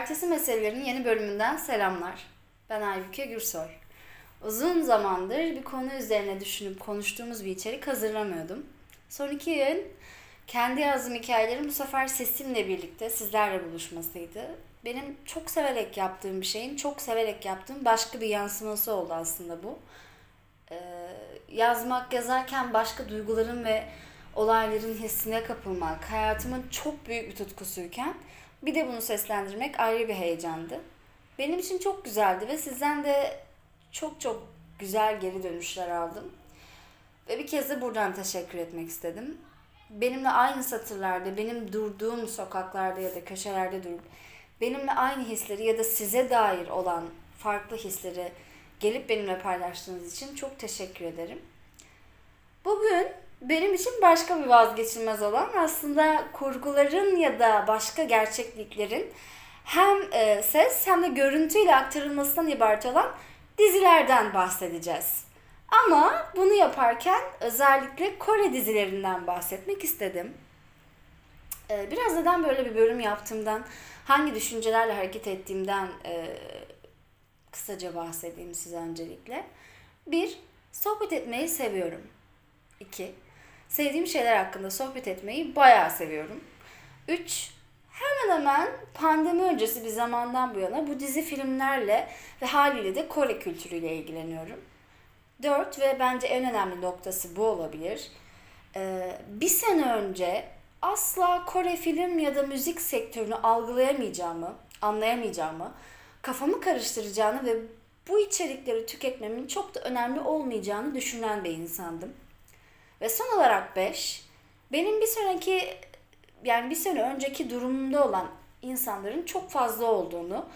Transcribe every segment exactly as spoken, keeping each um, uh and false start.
Kartesi meselelerinin yeni bölümünden selamlar. Ben Aybüke Gürsoy. Uzun zamandır bir konu üzerine düşünüp konuştuğumuz bir içerik hazırlamıyordum. Son iki yıl kendi yazdığım hikayelerin bu sefer sesimle birlikte sizlerle buluşmasıydı. Benim çok severek yaptığım bir şeyin çok severek yaptığım başka bir yansıması oldu aslında bu. Ee, yazmak, yazarken başka duyguların ve olayların hissine kapılmak hayatımın çok büyük bir tutkusuyken bir de bunu seslendirmek ayrı bir heyecandı. Benim için çok güzeldi ve sizden de çok çok güzel geri dönüşler aldım. Ve bir kez de buradan teşekkür etmek istedim. Benimle aynı satırlarda, benim durduğum sokaklarda ya da köşelerde durup benimle aynı hisleri ya da size dair olan farklı hisleri gelip benimle paylaştığınız için çok teşekkür ederim. Bugün benim için başka bir vazgeçilmez olan aslında kurguların ya da başka gerçekliklerin hem ses hem de görüntüyle aktarılmasından ibaret olan dizilerden bahsedeceğiz. Ama bunu yaparken özellikle Kore dizilerinden bahsetmek istedim. Biraz neden böyle bir bölüm yaptığımdan, hangi düşüncelerle hareket ettiğimden kısaca bahsedeyim size öncelikle. bir Sohbet etmeyi seviyorum. iki Sevdiğim şeyler hakkında sohbet etmeyi bayağı seviyorum. üç Hemen hemen pandemi öncesi bir zamandan bu yana bu dizi filmlerle ve haliyle de Kore kültürüyle ilgileniyorum. dört Ve bence en önemli noktası bu olabilir. Ee, bir sene önce asla Kore film ya da müzik sektörünü algılayamayacağımı, anlayamayacağımı, kafamı karıştıracağını ve bu içerikleri tüketmemin çok da önemli olmayacağını düşünen bir insandım. Ve son olarak beş benim bir sonraki yani bir sene önceki durumumda olan insanların çok fazla olduğunu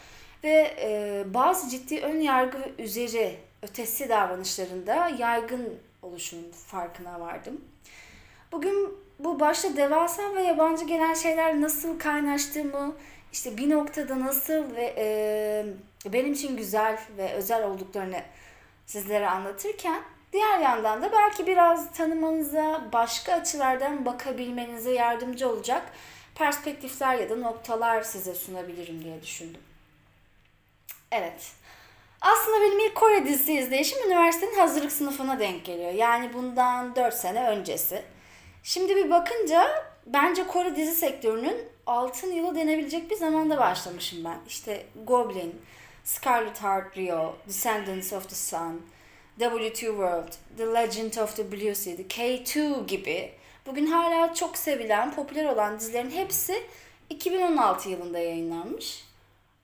ve e, bazı ciddi ön yargı üzeri ötesi davranışlarında yaygın oluşunun farkına vardım. Bugün bu başta devasa ve yabancı gelen şeyler nasıl kaynaştığımı, işte bir noktada nasıl ve e, benim için güzel ve özel olduklarını sizlere anlatırken diğer yandan da belki biraz tanımanıza, başka açılardan bakabilmenize yardımcı olacak perspektifler ya da noktalar size sunabilirim diye düşündüm. Evet, aslında benim ilk Kore dizisi izleyişim üniversitenin hazırlık sınıfına denk geliyor. Yani bundan dört sene öncesi. Şimdi bir bakınca bence Kore dizi sektörünün altın yılı denebilecek bir zamanda başlamışım ben. İşte Goblin, Scarlet Heart Ryeo, Descendants of the Sun, W Two World, The Legend of the Blue Sea, The K iki gibi bugün hala çok sevilen, popüler olan dizilerin hepsi iki bin on altı yılında yayınlanmış.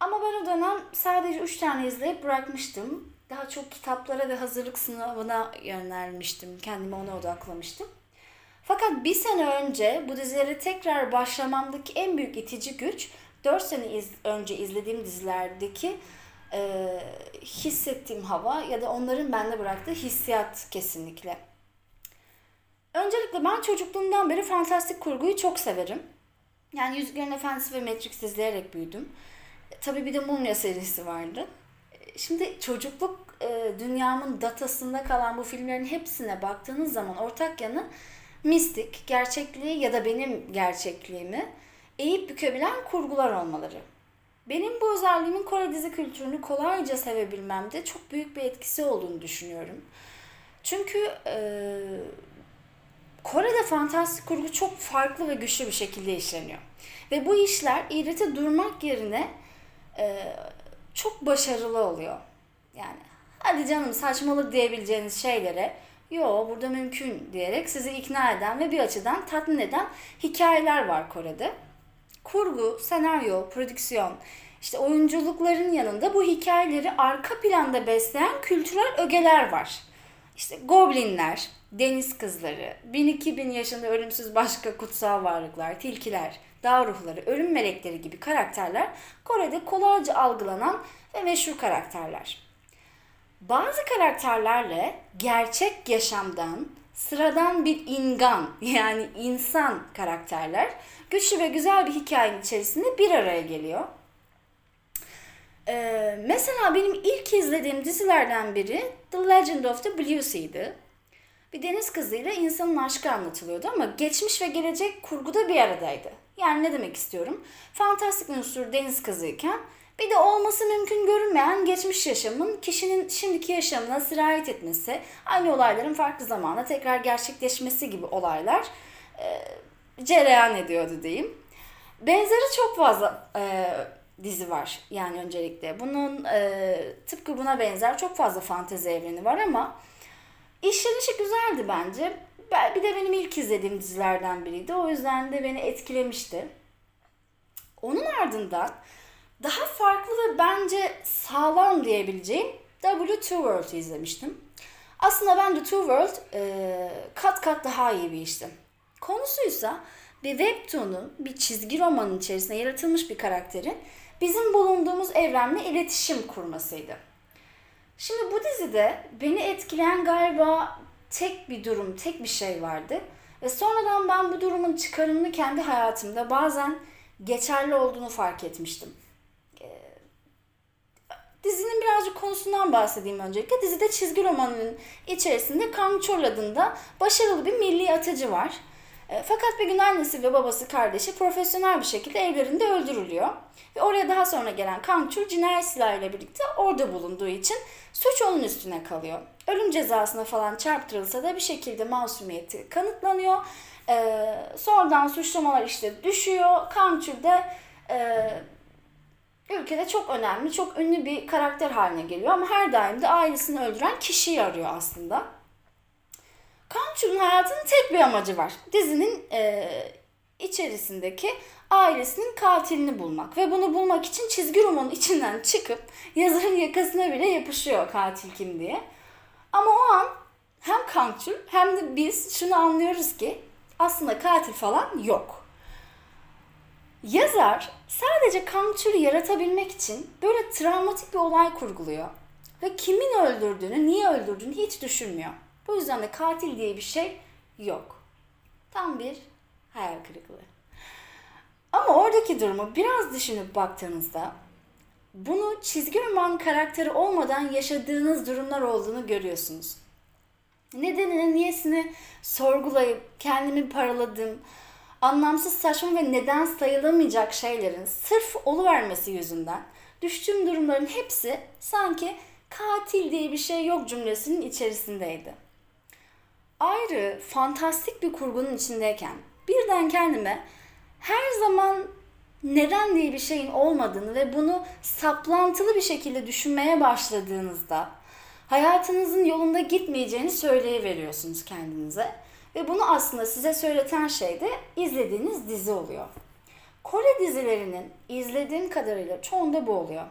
Ama ben o dönem sadece üç tane izleyip bırakmıştım. Daha çok kitaplara ve hazırlık sınavına yönelmiştim. Kendimi ona odaklamıştım. Fakat bir sene önce bu dizilere tekrar başlamamdaki en büyük itici güç dört sene iz- önce izlediğim dizilerdeki E, hissettiğim hava ya da onların bende bıraktığı hissiyat kesinlikle. Öncelikle ben çocukluğumdan beri fantastik kurguyu çok severim. Yani Yüzüklerin Efendisi ve Matrix izleyerek büyüdüm. E, tabii bir de Mumya serisi vardı. E, şimdi çocukluk e, dünyamın datasında kalan bu filmlerin hepsine baktığınız zaman ortak yanı mistik, gerçekliği ya da benim gerçekliğimi eğip bükebilen kurgular olmaları. Benim bu özelliğimin Kore dizi kültürünü kolayca sevebilmemde çok büyük bir etkisi olduğunu düşünüyorum. Çünkü e, Kore'de fantastik kurgu çok farklı ve güçlü bir şekilde işleniyor. Ve bu işler iğreti durmak yerine e, çok başarılı oluyor. Yani hadi canım saçmalık diyebileceğiniz şeylere yo burada mümkün diyerek sizi ikna eden ve bir açıdan tatmin eden hikayeler var Kore'de. Kurgu, senaryo, prodüksiyon, işte oyunculukların yanında bu hikayeleri arka planda besleyen kültürel ögeler var. İşte goblinler, deniz kızları, bin iki bin yaşında ölümsüz başka kutsal varlıklar, tilkiler, dağ ruhları, ölüm melekleri gibi karakterler Kore'de kolayca algılanan ve meşhur karakterler. Bazı karakterlerle gerçek yaşamdan sıradan bir ingan yani insan karakterler güçlü ve güzel bir hikayenin içerisinde bir araya geliyor. Ee, mesela benim ilk izlediğim dizilerden biri The Legend of the Blue Sea'di. bir deniz kızıyla insanın aşkı anlatılıyordu ama geçmiş ve gelecek kurguda bir aradaydı. Yani ne demek istiyorum? Fantastik unsur deniz kızıyken bir de olması mümkün görünmeyen geçmiş yaşamın kişinin şimdiki yaşamına sirayet etmesi, aynı olayların farklı zamana tekrar gerçekleşmesi gibi olaylar e, cereyan ediyordu diyeyim. Benzeri çok fazla e, dizi var yani öncelikle. Bunun e, tıpkı buna benzer çok fazla fantezi evreni var ama işlenişi güzeldi bence. Bir de benim ilk izlediğim dizilerden biriydi. O yüzden de beni etkilemişti. Onun ardından daha farklı ve bence sağlam diyebileceğim W Two World'u izlemiştim. Aslında ben The Two World e, kat kat daha iyi bir işti. Konusuysa bir webtoonu, bir çizgi romanın içerisinde yaratılmış bir karakterin bizim bulunduğumuz evrenle iletişim kurmasıydı. Şimdi bu dizide beni etkileyen galiba tek bir durum, tek bir şey vardı. Ve sonradan ben bu durumun çıkarımını kendi hayatımda bazen geçerli olduğunu fark etmiştim. Dizinin birazcık konusundan bahsedeyim öncelikle. Dizide çizgi romanının içerisinde Kang Chul adında başarılı bir milli atıcı var. Fakat bir gün annesi ve babası kardeşi profesyonel bir şekilde evlerinde öldürülüyor. Ve oraya daha sonra gelen Kang Chul cinayet silahıyla birlikte orada bulunduğu için suç onun üstüne kalıyor. Ölüm cezasına falan çarptırılsa da bir şekilde masumiyeti kanıtlanıyor. Ee, sonradan suçlamalar işte düşüyor. Kang Chul de e, ülkede çok önemli, çok ünlü bir karakter haline geliyor. Ama her daim de ailesini öldüren kişiyi arıyor aslında. Kang Chul'un hayatının tek bir amacı var. Dizinin e, içerisindeki ailesinin katilini bulmak. Ve bunu bulmak için çizgi romanın içinden çıkıp yazarın yakasına bile yapışıyor katil kim diye. Ama o an hem Kang Chul hem de biz şunu anlıyoruz ki aslında katil falan yok. Yazar sadece Kang Chul'u yaratabilmek için böyle travmatik bir olay kurguluyor. Ve kimin öldürdüğünü, niye öldürdüğünü hiç düşünmüyor. O yüzden de katil diye bir şey yok. Tam bir hayal kırıklığı. Ama oradaki durumu biraz düşünüp baktığınızda bunu çizgi roman karakteri olmadan yaşadığınız durumlar olduğunu görüyorsunuz. Nedenini, niyesini sorgulayıp kendimi paraladım, anlamsız, saçma ve neden sayılamayacak şeylerin sırf oluvermesi yüzünden düştüğüm durumların hepsi sanki katil diye bir şey yok cümlesinin içerisindeydi. Ayrı, fantastik bir kurgunun içindeyken birden kendime her zaman neden diye bir şeyin olmadığını ve bunu saplantılı bir şekilde düşünmeye başladığınızda hayatınızın yolunda gitmeyeceğini söyleyiveriyorsunuz kendinize. Ve bunu aslında size söyleten şey de izlediğiniz dizi oluyor. Kore dizilerinin izlediğim kadarıyla çoğunda bu oluyor.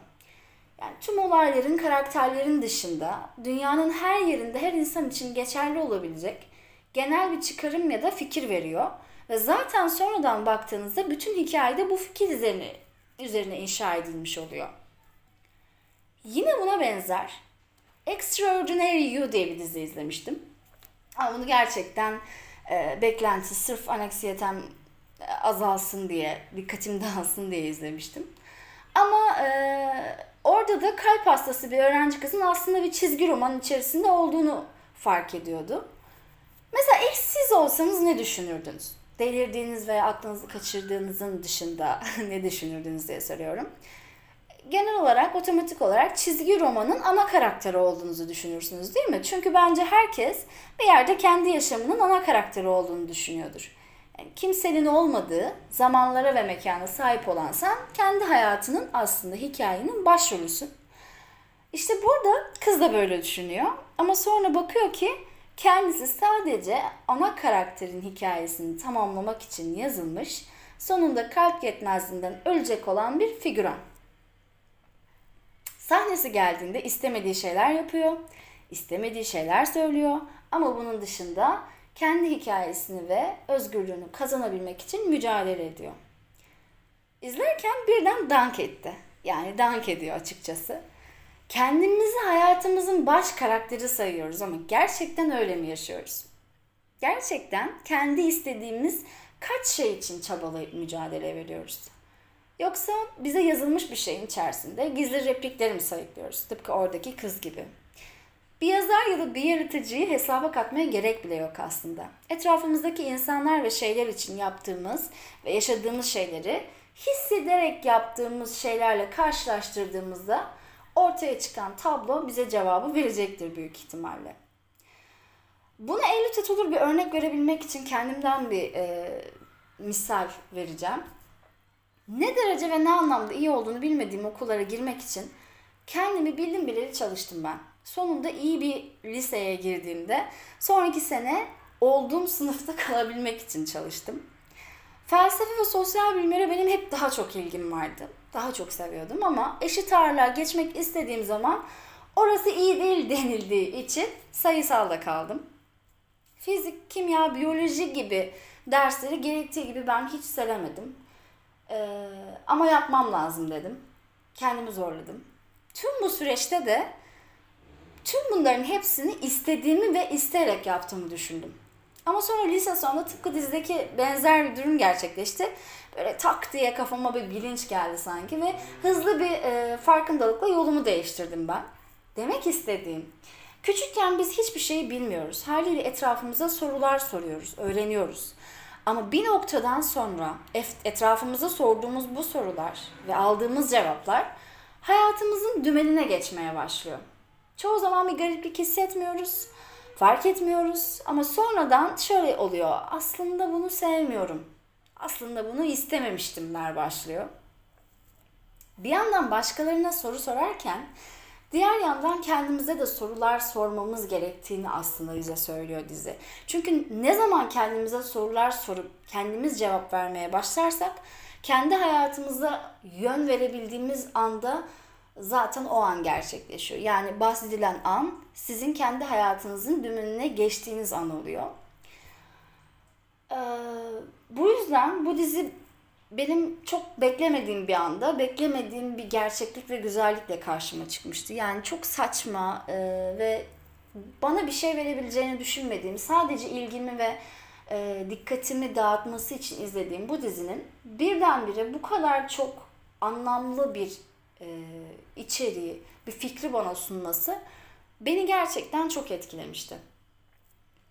Yani tüm olayların, karakterlerin dışında dünyanın her yerinde her insan için geçerli olabilecek genel bir çıkarım ya da fikir veriyor. Ve zaten sonradan baktığınızda bütün hikayede bu fikir üzerine, üzerine inşa edilmiş oluyor. Yine buna benzer Extraordinary You diye bir dizi izlemiştim. Ama bunu gerçekten e, beklenti sırf anksiyetem azalsın diye, dikkatim dağılsın diye izlemiştim. Ama e, orada da kalp hastası bir öğrenci kızın aslında bir çizgi romanın içerisinde olduğunu fark ediyordu. Mesela eşsiz olsanız ne düşünürdünüz? Delirdiğiniz veya aklınızı kaçırdığınızın dışında ne düşünürdünüz diye soruyorum. Genel olarak, otomatik olarak çizgi romanın ana karakteri olduğunuzu düşünürsünüz değil mi? Çünkü bence herkes bir yerde kendi yaşamının ana karakteri olduğunu düşünüyordur. Yani kimsenin olmadığı, zamanlara ve mekana sahip olan sen kendi hayatının aslında hikayenin başrolüsün. İşte burada kız da böyle düşünüyor ama sonra bakıyor ki kendisi sadece ana karakterin hikayesini tamamlamak için yazılmış, sonunda kalp yetmezliğinden ölecek olan bir figüran. Sahnesi geldiğinde istemediği şeyler yapıyor, istemediği şeyler söylüyor ama bunun dışında kendi hikayesini ve özgürlüğünü kazanabilmek için mücadele ediyor. İzlerken birden dank etti. Yani dank ediyor açıkçası. Kendimizi hayatımızın baş karakteri sayıyoruz ama gerçekten öyle mi yaşıyoruz? Gerçekten kendi istediğimiz kaç şey için çabalayıp mücadele veriyoruz? Yoksa bize yazılmış bir şeyin içerisinde gizli replikleri mi sayıklıyoruz? Tıpkı oradaki kız gibi. Bir yazar ya da bir yaratıcıyı hesaba katmaya gerek bile yok aslında. Etrafımızdaki insanlar ve şeyler için yaptığımız ve yaşadığımız şeyleri hissederek yaptığımız şeylerle karşılaştırdığımızda ortaya çıkan tablo bize cevabı verecektir büyük ihtimalle. Buna elle tutulur bir örnek verebilmek için kendimden bir e, misal vereceğim. Ne derece ve ne anlamda iyi olduğunu bilmediğim okullara girmek için kendimi bildim bileli çalıştım ben. Sonunda iyi bir liseye girdiğimde sonraki sene olduğum sınıfta kalabilmek için çalıştım. Felsefe ve sosyal bilimlere benim hep daha çok ilgim vardı. Daha çok seviyordum ama eşit ağırlığa geçmek istediğim zaman orası iyi değil denildiği için sayısalda kaldım. Fizik, kimya, biyoloji gibi dersleri gerektiği gibi ben hiç sevemedim. Ee, ama yapmam lazım dedim. Kendimi zorladım. Tüm bu süreçte de tüm bunların hepsini istediğimi ve isteyerek yaptığımı düşündüm. Ama sonra lise sonunda tıpkı dizideki benzer bir durum gerçekleşti. Böyle tak diye kafama bir bilinç geldi sanki ve hızlı bir e, farkındalıkla yolumu değiştirdim ben. Demek istediğim, küçükken biz hiçbir şeyi bilmiyoruz. Haliyle etrafımıza sorular soruyoruz, öğreniyoruz. Ama bir noktadan sonra etrafımıza sorduğumuz bu sorular ve aldığımız cevaplar hayatımızın dümenine geçmeye başlıyor. Çoğu zaman bir gariplik hissetmiyoruz, fark etmiyoruz ama sonradan şöyle oluyor. Aslında bunu sevmiyorum, aslında bunu istememiştimler başlıyor. Bir yandan başkalarına soru sorarken diğer yandan kendimize de sorular sormamız gerektiğini aslında bize söylüyor dizi. Çünkü ne zaman kendimize sorular sorup kendimiz cevap vermeye başlarsak kendi hayatımıza yön verebildiğimiz anda zaten o an gerçekleşiyor. Yani bahsedilen an sizin kendi hayatınızın dümenine geçtiğiniz an oluyor. Ee, bu yüzden bu dizi benim çok beklemediğim bir anda, beklemediğim bir gerçeklik ve güzellikle karşıma çıkmıştı. Yani çok saçma e, ve bana bir şey verebileceğini düşünmediğim, sadece ilgimi ve e, dikkatimi dağıtması için izlediğim bu dizinin birdenbire bu kadar çok anlamlı bir e, içeriği, bir fikri bana sunması beni gerçekten çok etkilemişti.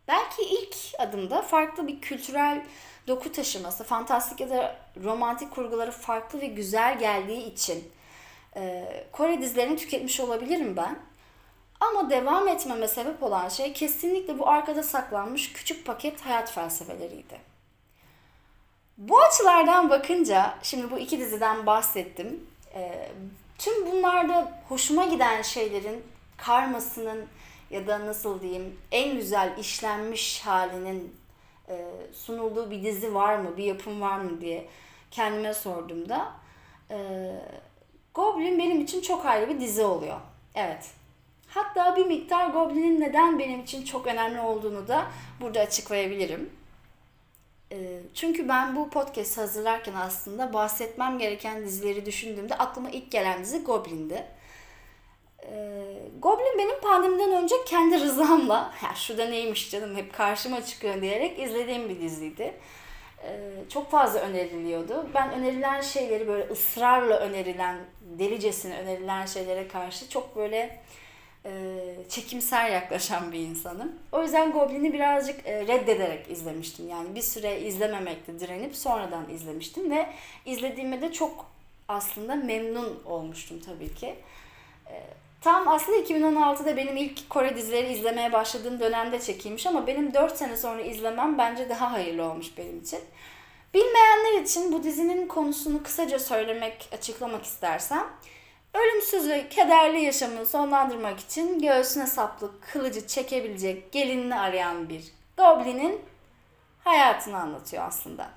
Belki ilk adımda farklı bir kültürel doku taşıması, fantastik ya da romantik kurguları farklı ve güzel geldiği için e, Kore dizilerini tüketmiş olabilirim ben. Ama devam etmeme sebep olan şey kesinlikle bu arkada saklanmış küçük paket hayat felsefeleriydi. Bu açılardan bakınca, şimdi bu iki diziden bahsettim. E, tüm bunlarda hoşuma giden şeylerin karmasının ya da nasıl diyeyim en güzel işlenmiş halinin e, sunulduğu bir dizi var mı, bir yapım var mı diye kendime sorduğumda e, Goblin benim için çok ayrı bir dizi oluyor. Evet. Hatta bir miktar Goblin'in neden benim için çok önemli olduğunu da burada açıklayabilirim. E, çünkü ben bu podcast'ı hazırlarken aslında bahsetmem gereken dizileri düşündüğümde aklıma ilk gelen dizi Goblin'di. Goblin benim pandemiden önce kendi rızamla ya şu da neymiş canım hep karşıma çıkıyor diyerek izlediğim bir diziydi. Çok fazla öneriliyordu. Ben önerilen şeyleri böyle ısrarla önerilen, delicesine önerilen şeylere karşı çok böyle çekimser yaklaşan bir insanım. O yüzden Goblin'i birazcık reddederek izlemiştim. Yani bir süre izlememekte direnip sonradan izlemiştim ve izlediğime de çok aslında memnun olmuştum tabii ki. Tam aslında iki bin on altıda benim ilk Kore dizileri izlemeye başladığım dönemde çekilmiş ama benim dört sene sonra izlemem bence daha hayırlı olmuş benim için. Bilmeyenler için bu dizinin konusunu kısaca söylemek, açıklamak istersem, ölümsüz ve kederli yaşamını sonlandırmak için göğsüne saplı kılıcı çekebilecek gelinini arayan bir goblinin hayatını anlatıyor aslında.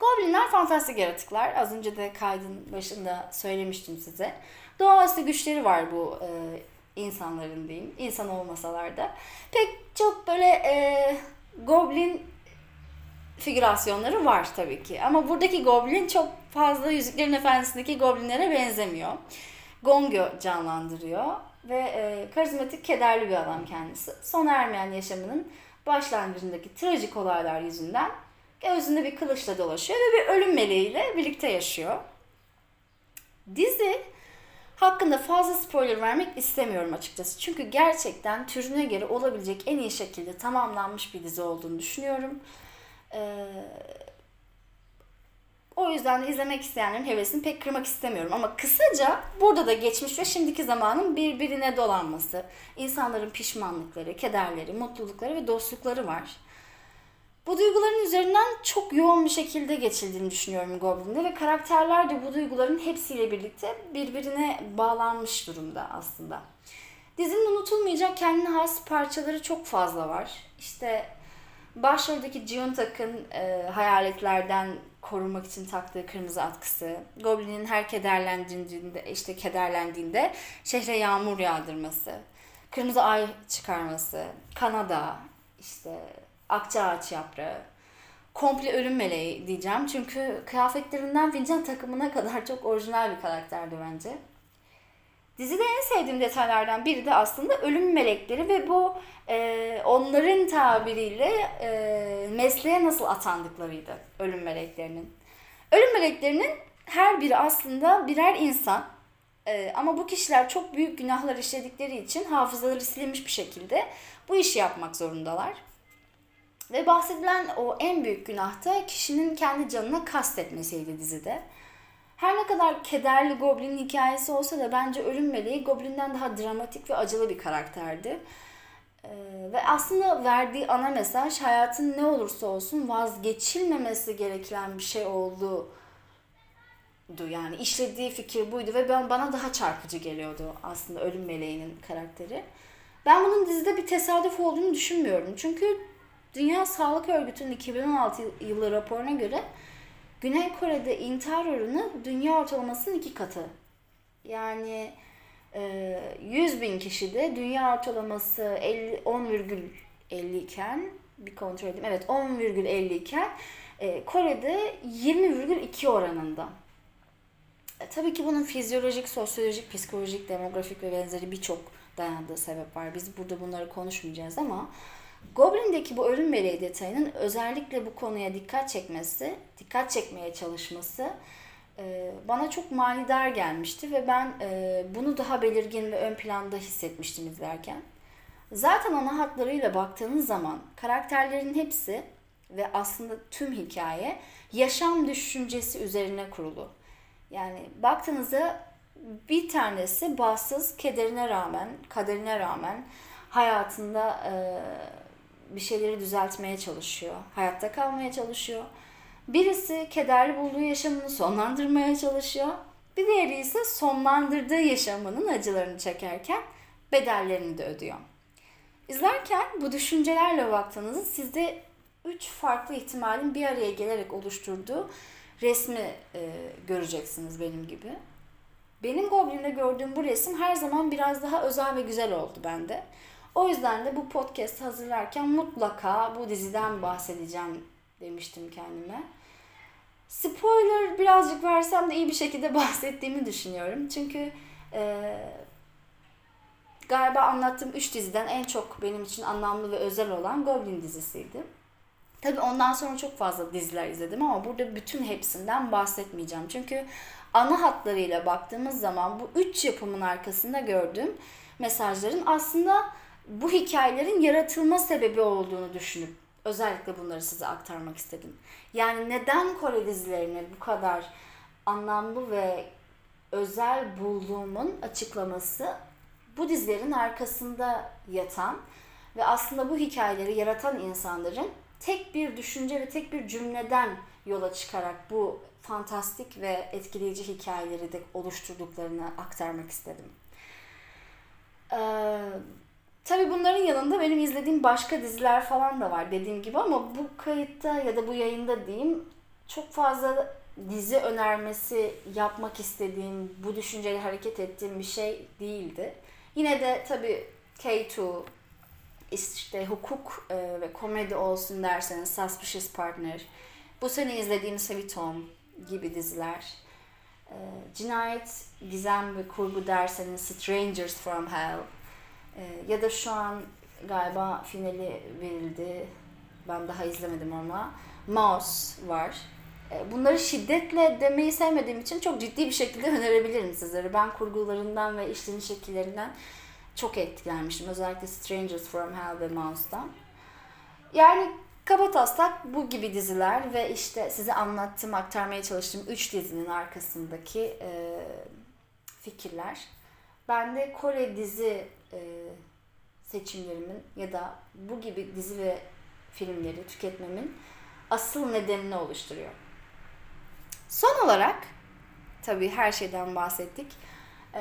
Goblinler fantastik yaratıklar. Az önce de kaydın başında söylemiştim size. Doğaüstü güçleri var bu e, insanların diyeyim. İnsan olmasalar da. Pek çok böyle e, goblin figürasyonları var tabii ki. Ama buradaki goblin çok fazla Yüzüklerin Efendisi'ndeki goblinlere benzemiyor. Gongyo canlandırıyor ve e, karizmatik, kederli bir adam kendisi. Sona ermeyen yaşamının başlangıcındaki trajik olaylar yüzünden gözünde bir kılıçla dolaşıyor ve bir ölüm meleğiyle birlikte yaşıyor. Dizi Hakkında fazla spoiler vermek istemiyorum açıkçası. Çünkü gerçekten türüne göre olabilecek en iyi şekilde tamamlanmış bir dizi olduğunu düşünüyorum. Ee, o yüzden de izlemek isteyenlerin hevesini pek kırmak istemiyorum. Ama kısaca burada da geçmiş ve şimdiki zamanın birbirine dolanması, insanların pişmanlıkları, kederleri, mutlulukları ve dostlukları var. Bu duyguların üzerinden çok yoğun bir şekilde geçildiğini düşünüyorum Goblin'de ve karakterler de bu duyguların hepsiyle birlikte birbirine bağlanmış durumda aslında. Dizinin unutulmayacak kendine has parçaları çok fazla var. İşte başroldeki Jiuntak'ın e, hayaletlerden korunmak için taktığı kırmızı atkısı, Goblin'in her kederlendiğinde, işte kederlendiğinde şehre yağmur yağdırması, kırmızı ay çıkarması, Kanada, işte akça ağaç yaprağı, komple ölüm meleği diyeceğim. Çünkü kıyafetlerinden fincan takımına kadar çok orijinal bir karakterdi bence. Dizide en sevdiğim detaylardan biri de aslında ölüm melekleri ve bu e, onların tabiriyle e, mesleğe nasıl atandıklarıydı ölüm meleklerinin. Ölüm meleklerinin her biri aslında birer insan. Ee, ama bu kişiler çok büyük günahlar işledikleri için hafızaları silinmiş bir şekilde bu işi yapmak zorundalar. Ve bahsedilen o en büyük günah da kişinin kendi canına kastetmesiydi dizide. Her ne kadar kederli Goblin'in hikayesi olsa da bence Ölüm Meleği Goblin'den daha dramatik ve acılı bir karakterdi. Ee, ve aslında verdiği ana mesaj hayatın ne olursa olsun vazgeçilmemesi gereken bir şey oldu. Yani işlediği fikir buydu ve ben bana daha çarpıcı geliyordu aslında Ölüm Meleği'nin karakteri. Ben bunun dizide bir tesadüf olduğunu düşünmüyorum. Çünkü Dünya Sağlık Örgütü'nün iki bin on altı yılı raporuna göre Güney Kore'de intihar oranı dünya ortalamasının iki katı. Yani yüz bin kişide dünya ortalaması on virgül elli iken bir kontrol edeyim. Evet on virgül elli iken Kore'de yirmi virgül iki oranında. Tabii ki bunun fizyolojik, sosyolojik, psikolojik, demografik ve benzeri birçok dayandığı sebep var. Biz burada bunları konuşmayacağız ama Goblin'deki bu ölüm meleği detayının özellikle bu konuya dikkat çekmesi, dikkat çekmeye çalışması bana çok manidar gelmişti ve ben bunu daha belirgin ve ön planda hissetmiştim izlerken. Zaten ana hatlarıyla baktığınız zaman karakterlerin hepsi ve aslında tüm hikaye yaşam düşüncesi üzerine kurulu. Yani baktığınızda bir tanesi bağımsız kederine rağmen, kaderine rağmen hayatında e, bir şeyleri düzeltmeye çalışıyor. Hayatta kalmaya çalışıyor. Birisi kederli bulduğu yaşamını sonlandırmaya çalışıyor. Bir diğeri ise sonlandırdığı yaşamının acılarını çekerken bedellerini de ödüyor. İzlerken bu düşüncelerle baktığınızda sizde üç farklı ihtimalin bir araya gelerek oluşturduğu resmi e, göreceksiniz benim gibi. Benim Goblin'de gördüğüm bu resim her zaman biraz daha özel ve güzel oldu bende. O yüzden de bu podcast'ı hazırlarken mutlaka bu diziden bahsedeceğim demiştim kendime. Spoiler birazcık versem de iyi bir şekilde bahsettiğimi düşünüyorum. Çünkü e, galiba anlattığım üç diziden en çok benim için anlamlı ve özel olan Goblin dizisiydi. Tabii ondan sonra çok fazla diziler izledim ama burada bütün hepsinden bahsetmeyeceğim. Çünkü ana hatlarıyla baktığımız zaman bu üç yapımın arkasında gördüğüm mesajların aslında bu hikayelerin yaratılma sebebi olduğunu düşünüp özellikle bunları size aktarmak istedim. Yani neden Kore dizilerini bu kadar anlamlı ve özel bulduğumun açıklaması bu dizilerin arkasında yatan ve aslında bu hikayeleri yaratan insanların tek bir düşünce ve tek bir cümleden yola çıkarak bu fantastik ve etkileyici hikayeleri de oluşturduklarını aktarmak istedim. Ee, tabii bunların yanında benim izlediğim başka diziler falan da var dediğim gibi ama bu kayıtta ya da bu yayında diyeyim çok fazla dizi önermesi yapmak istediğim, bu düşünceyle hareket ettiğim bir şey değildi. Yine de tabii K iki, İşte hukuk ve komedi olsun derseniz Suspicious Partner, bu sene izlediğim Sevitom gibi diziler, cinayet, gizem ve kurgu derseniz Strangers from Hell ya da şu an galiba finali verildi, ben daha izlemedim ama Mouse var. bunları şiddetle demeyi sevmediğim için çok ciddi bir şekilde önerebilirim sizlere. Ben kurgularından ve işleniş şekillerinden çok etkilenmiştim. Özellikle Strangers from Hell ve Mouse'dan. Yani kabataslak bu gibi diziler ve işte size anlattığım, aktarmaya çalıştığım üç dizinin arkasındaki e, fikirler. Ben de Kore dizi e, seçimlerimin ya da bu gibi dizi ve filmleri tüketmemin asıl nedenini oluşturuyor. Son olarak, tabii her şeyden bahsettik. E,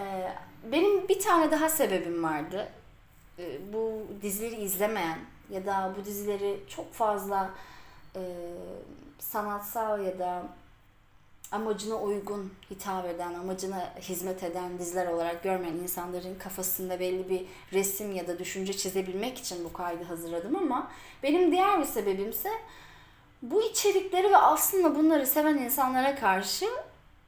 benim bir tane daha sebebim vardı. E, bu dizileri izlemeyen ya da bu dizileri çok fazla e, sanatsal ya da amacına uygun hitap eden, amacına hizmet eden diziler olarak görmeyen insanların kafasında belli bir resim ya da düşünce çizebilmek için bu kaydı hazırladım, ama benim diğer bir sebebimse bu içerikleri ve aslında bunları seven insanlara karşı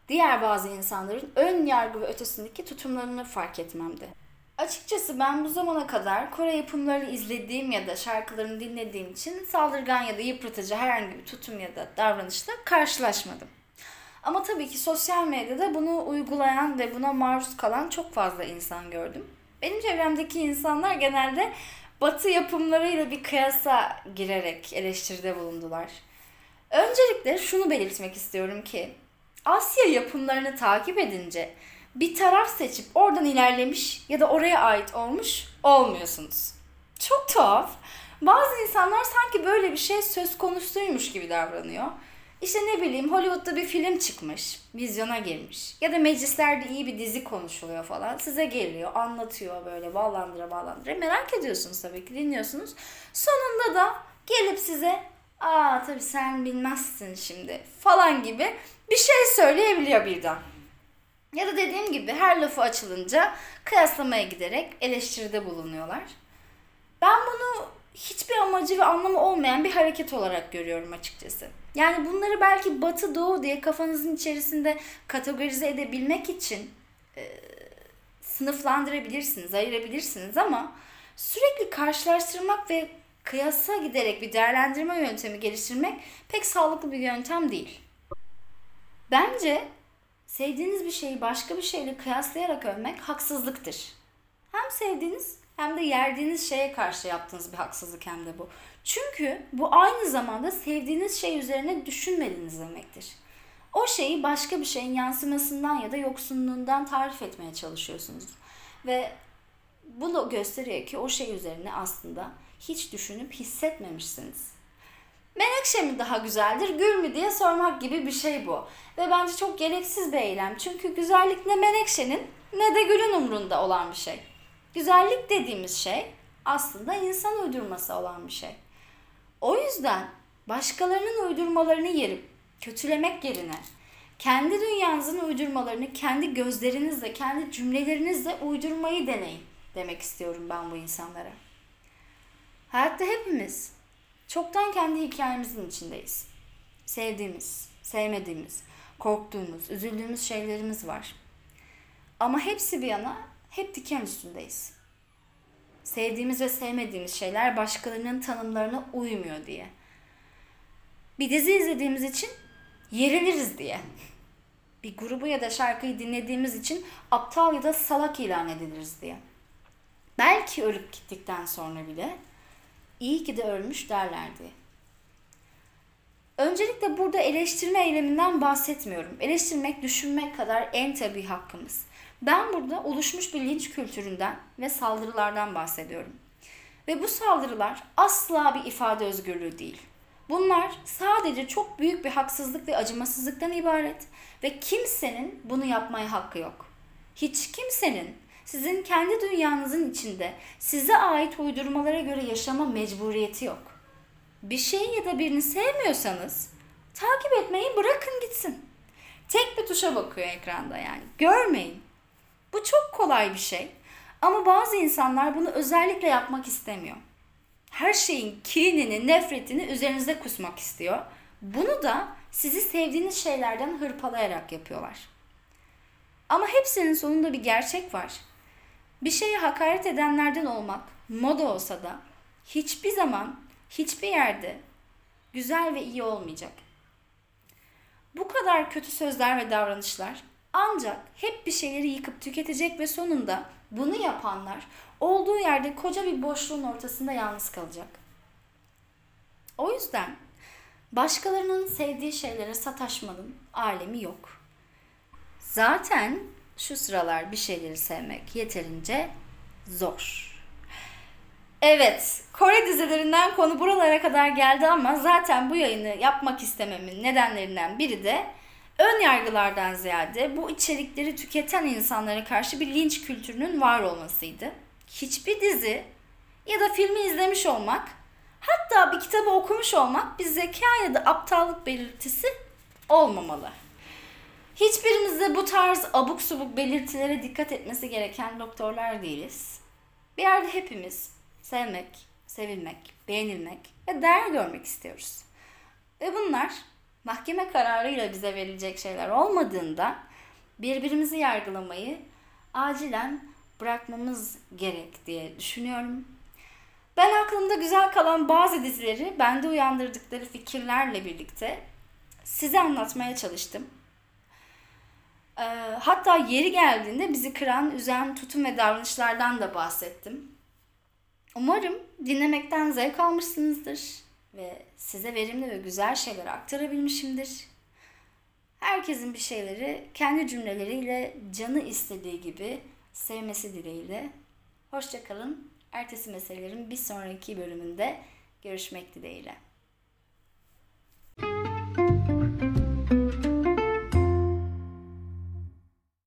diğer bazı insanların ön yargı ve ötesindeki tutumlarını fark etmemdi. Açıkçası ben bu zamana kadar Kore yapımlarını izlediğim ya da şarkılarını dinlediğim için saldırgan ya da yıpratıcı herhangi bir tutum ya da davranışla karşılaşmadım. Ama tabii ki sosyal medyada bunu uygulayan ve buna maruz kalan çok fazla insan gördüm. Benim çevremdeki insanlar genelde Batı yapımlarıyla bir kıyasa girerek eleştiride bulundular. Öncelikle şunu belirtmek istiyorum ki Asya yapımlarını takip edince bir taraf seçip oradan ilerlemiş ya da oraya ait olmuş olmuyorsunuz. Çok tuhaf. Bazı insanlar sanki böyle bir şey söz konusuymuş gibi davranıyor. İşte ne bileyim, Hollywood'da bir film çıkmış, vizyona girmiş ya da meclislerde iyi bir dizi konuşuluyor falan. Size geliyor, anlatıyor böyle bağlandıra bağlandıra. Merak ediyorsunuz tabii ki, dinliyorsunuz. Sonunda da gelip size aa tabii sen bilmezsin şimdi falan gibi bir şey söyleyebiliyor birden. Ya da dediğim gibi her lafı açılınca kıyaslamaya giderek eleştiride bulunuyorlar. Ben bunu hiçbir amacı ve anlamı olmayan bir hareket olarak görüyorum açıkçası. Yani bunları belki Batı Doğu diye kafanızın içerisinde kategorize edebilmek için e, sınıflandırabilirsiniz, ayırabilirsiniz, ama sürekli karşılaştırmak ve kıyasa giderek bir değerlendirme yöntemi geliştirmek pek sağlıklı bir yöntem değil. Bence sevdiğiniz bir şeyi başka bir şeyle kıyaslayarak övmek haksızlıktır. Hem sevdiğiniz hem de yerdiğiniz şeye karşı yaptığınız bir haksızlık hem de bu. Çünkü bu aynı zamanda sevdiğiniz şey üzerine düşünmediğiniz demektir. O şeyi başka bir şeyin yansımasından ya da yoksunluğundan tarif etmeye çalışıyorsunuz. Ve bu da gösteriyor ki o şey üzerine aslında hiç düşünüp hissetmemişsiniz. Menekşe mi daha güzeldir, gül mü diye sormak gibi bir şey bu. Ve bence çok gereksiz bir eylem. Çünkü güzellik ne menekşenin ne de gülün umrunda olan bir şey. Güzellik dediğimiz şey aslında insan uydurması olan bir şey. O yüzden başkalarının uydurmalarını yerip kötülemek yerine kendi dünyanızın uydurmalarını kendi gözlerinizle, kendi cümlelerinizle uydurmayı deneyin demek istiyorum ben bu insanlara. Hayatta hepimiz çoktan kendi hikayemizin içindeyiz. Sevdiğimiz, sevmediğimiz, korktuğumuz, üzüldüğümüz şeylerimiz var. Ama hepsi bir yana hep diken üstündeyiz. Sevdiğimiz ve sevmediğimiz şeyler başkalarının tanımlarına uymuyor diye. Bir dizi izlediğimiz için yeriliriz diye. Bir grubu ya da şarkıyı dinlediğimiz için aptal ya da salak ilan ediliriz diye. Belki ölüp gittikten sonra bile iyi ki de ölmüş derler diye. Öncelikle burada eleştirme eyleminden bahsetmiyorum. Eleştirmek, düşünmek kadar en tabii hakkımız. Ben burada oluşmuş bir linç kültüründen ve saldırılardan bahsediyorum. Ve bu saldırılar asla bir ifade özgürlüğü değil. Bunlar sadece çok büyük bir haksızlık ve acımasızlıktan ibaret ve kimsenin bunu yapmaya hakkı yok. Hiç kimsenin sizin kendi dünyanızın içinde size ait uydurmalara göre yaşama mecburiyeti yok. Bir şeyi ya da birini sevmiyorsanız takip etmeyi bırakın gitsin. Tek bir tuşa bakıyor ekranda yani. Görmeyin. Bu çok kolay bir şey ama bazı insanlar bunu özellikle yapmak istemiyor. Her şeyin kinini, nefretini üzerinize kusmak istiyor. Bunu da sizi sevdiğiniz şeylerden hırpalayarak yapıyorlar. Ama hepsinin sonunda bir gerçek var. Bir şeye hakaret edenlerden olmak moda olsa da hiçbir zaman, hiçbir yerde güzel ve iyi olmayacak. Bu kadar kötü sözler ve davranışlar ancak hep bir şeyleri yıkıp tüketecek ve sonunda bunu yapanlar olduğu yerde koca bir boşluğun ortasında yalnız kalacak. O yüzden başkalarının sevdiği şeylere sataşmanın alemi yok. Zaten şu sıralar bir şeyleri sevmek yeterince zor. Evet, Kore dizilerinden konu buralara kadar geldi ama zaten bu yayını yapmak istememin nedenlerinden biri de ön yargılardan ziyade bu içerikleri tüketen insanlara karşı bir linç kültürünün var olmasıydı. Hiçbir dizi ya da filmi izlemiş olmak, hatta bir kitabı okumuş olmak bir zeka ya da aptallık belirtisi olmamalı. Hiçbirimizde bu tarz abuk subuk belirtilere dikkat etmesi gereken doktorlar değiliz. Bir yerde hepimiz sevmek, sevilmek, beğenilmek ve değer görmek istiyoruz. Ve bunlar mahkeme kararıyla bize verilecek şeyler olmadığında birbirimizi yargılamayı acilen bırakmamız gerek diye düşünüyorum. Ben aklımda güzel kalan bazı dizileri bende uyandırdıkları fikirlerle birlikte size anlatmaya çalıştım. Ee, hatta yeri geldiğinde bizi kıran, üzen tutum ve davranışlardan da bahsettim. Umarım dinlemekten zevk almışsınızdır ve size verimli ve güzel şeyler aktarabilmişimdir. Herkesin bir şeyleri kendi cümleleriyle canı istediği gibi sevmesi dileğiyle. Hoşça kalın. Ertesi meselelerin bir sonraki bölümünde görüşmek dileğiyle.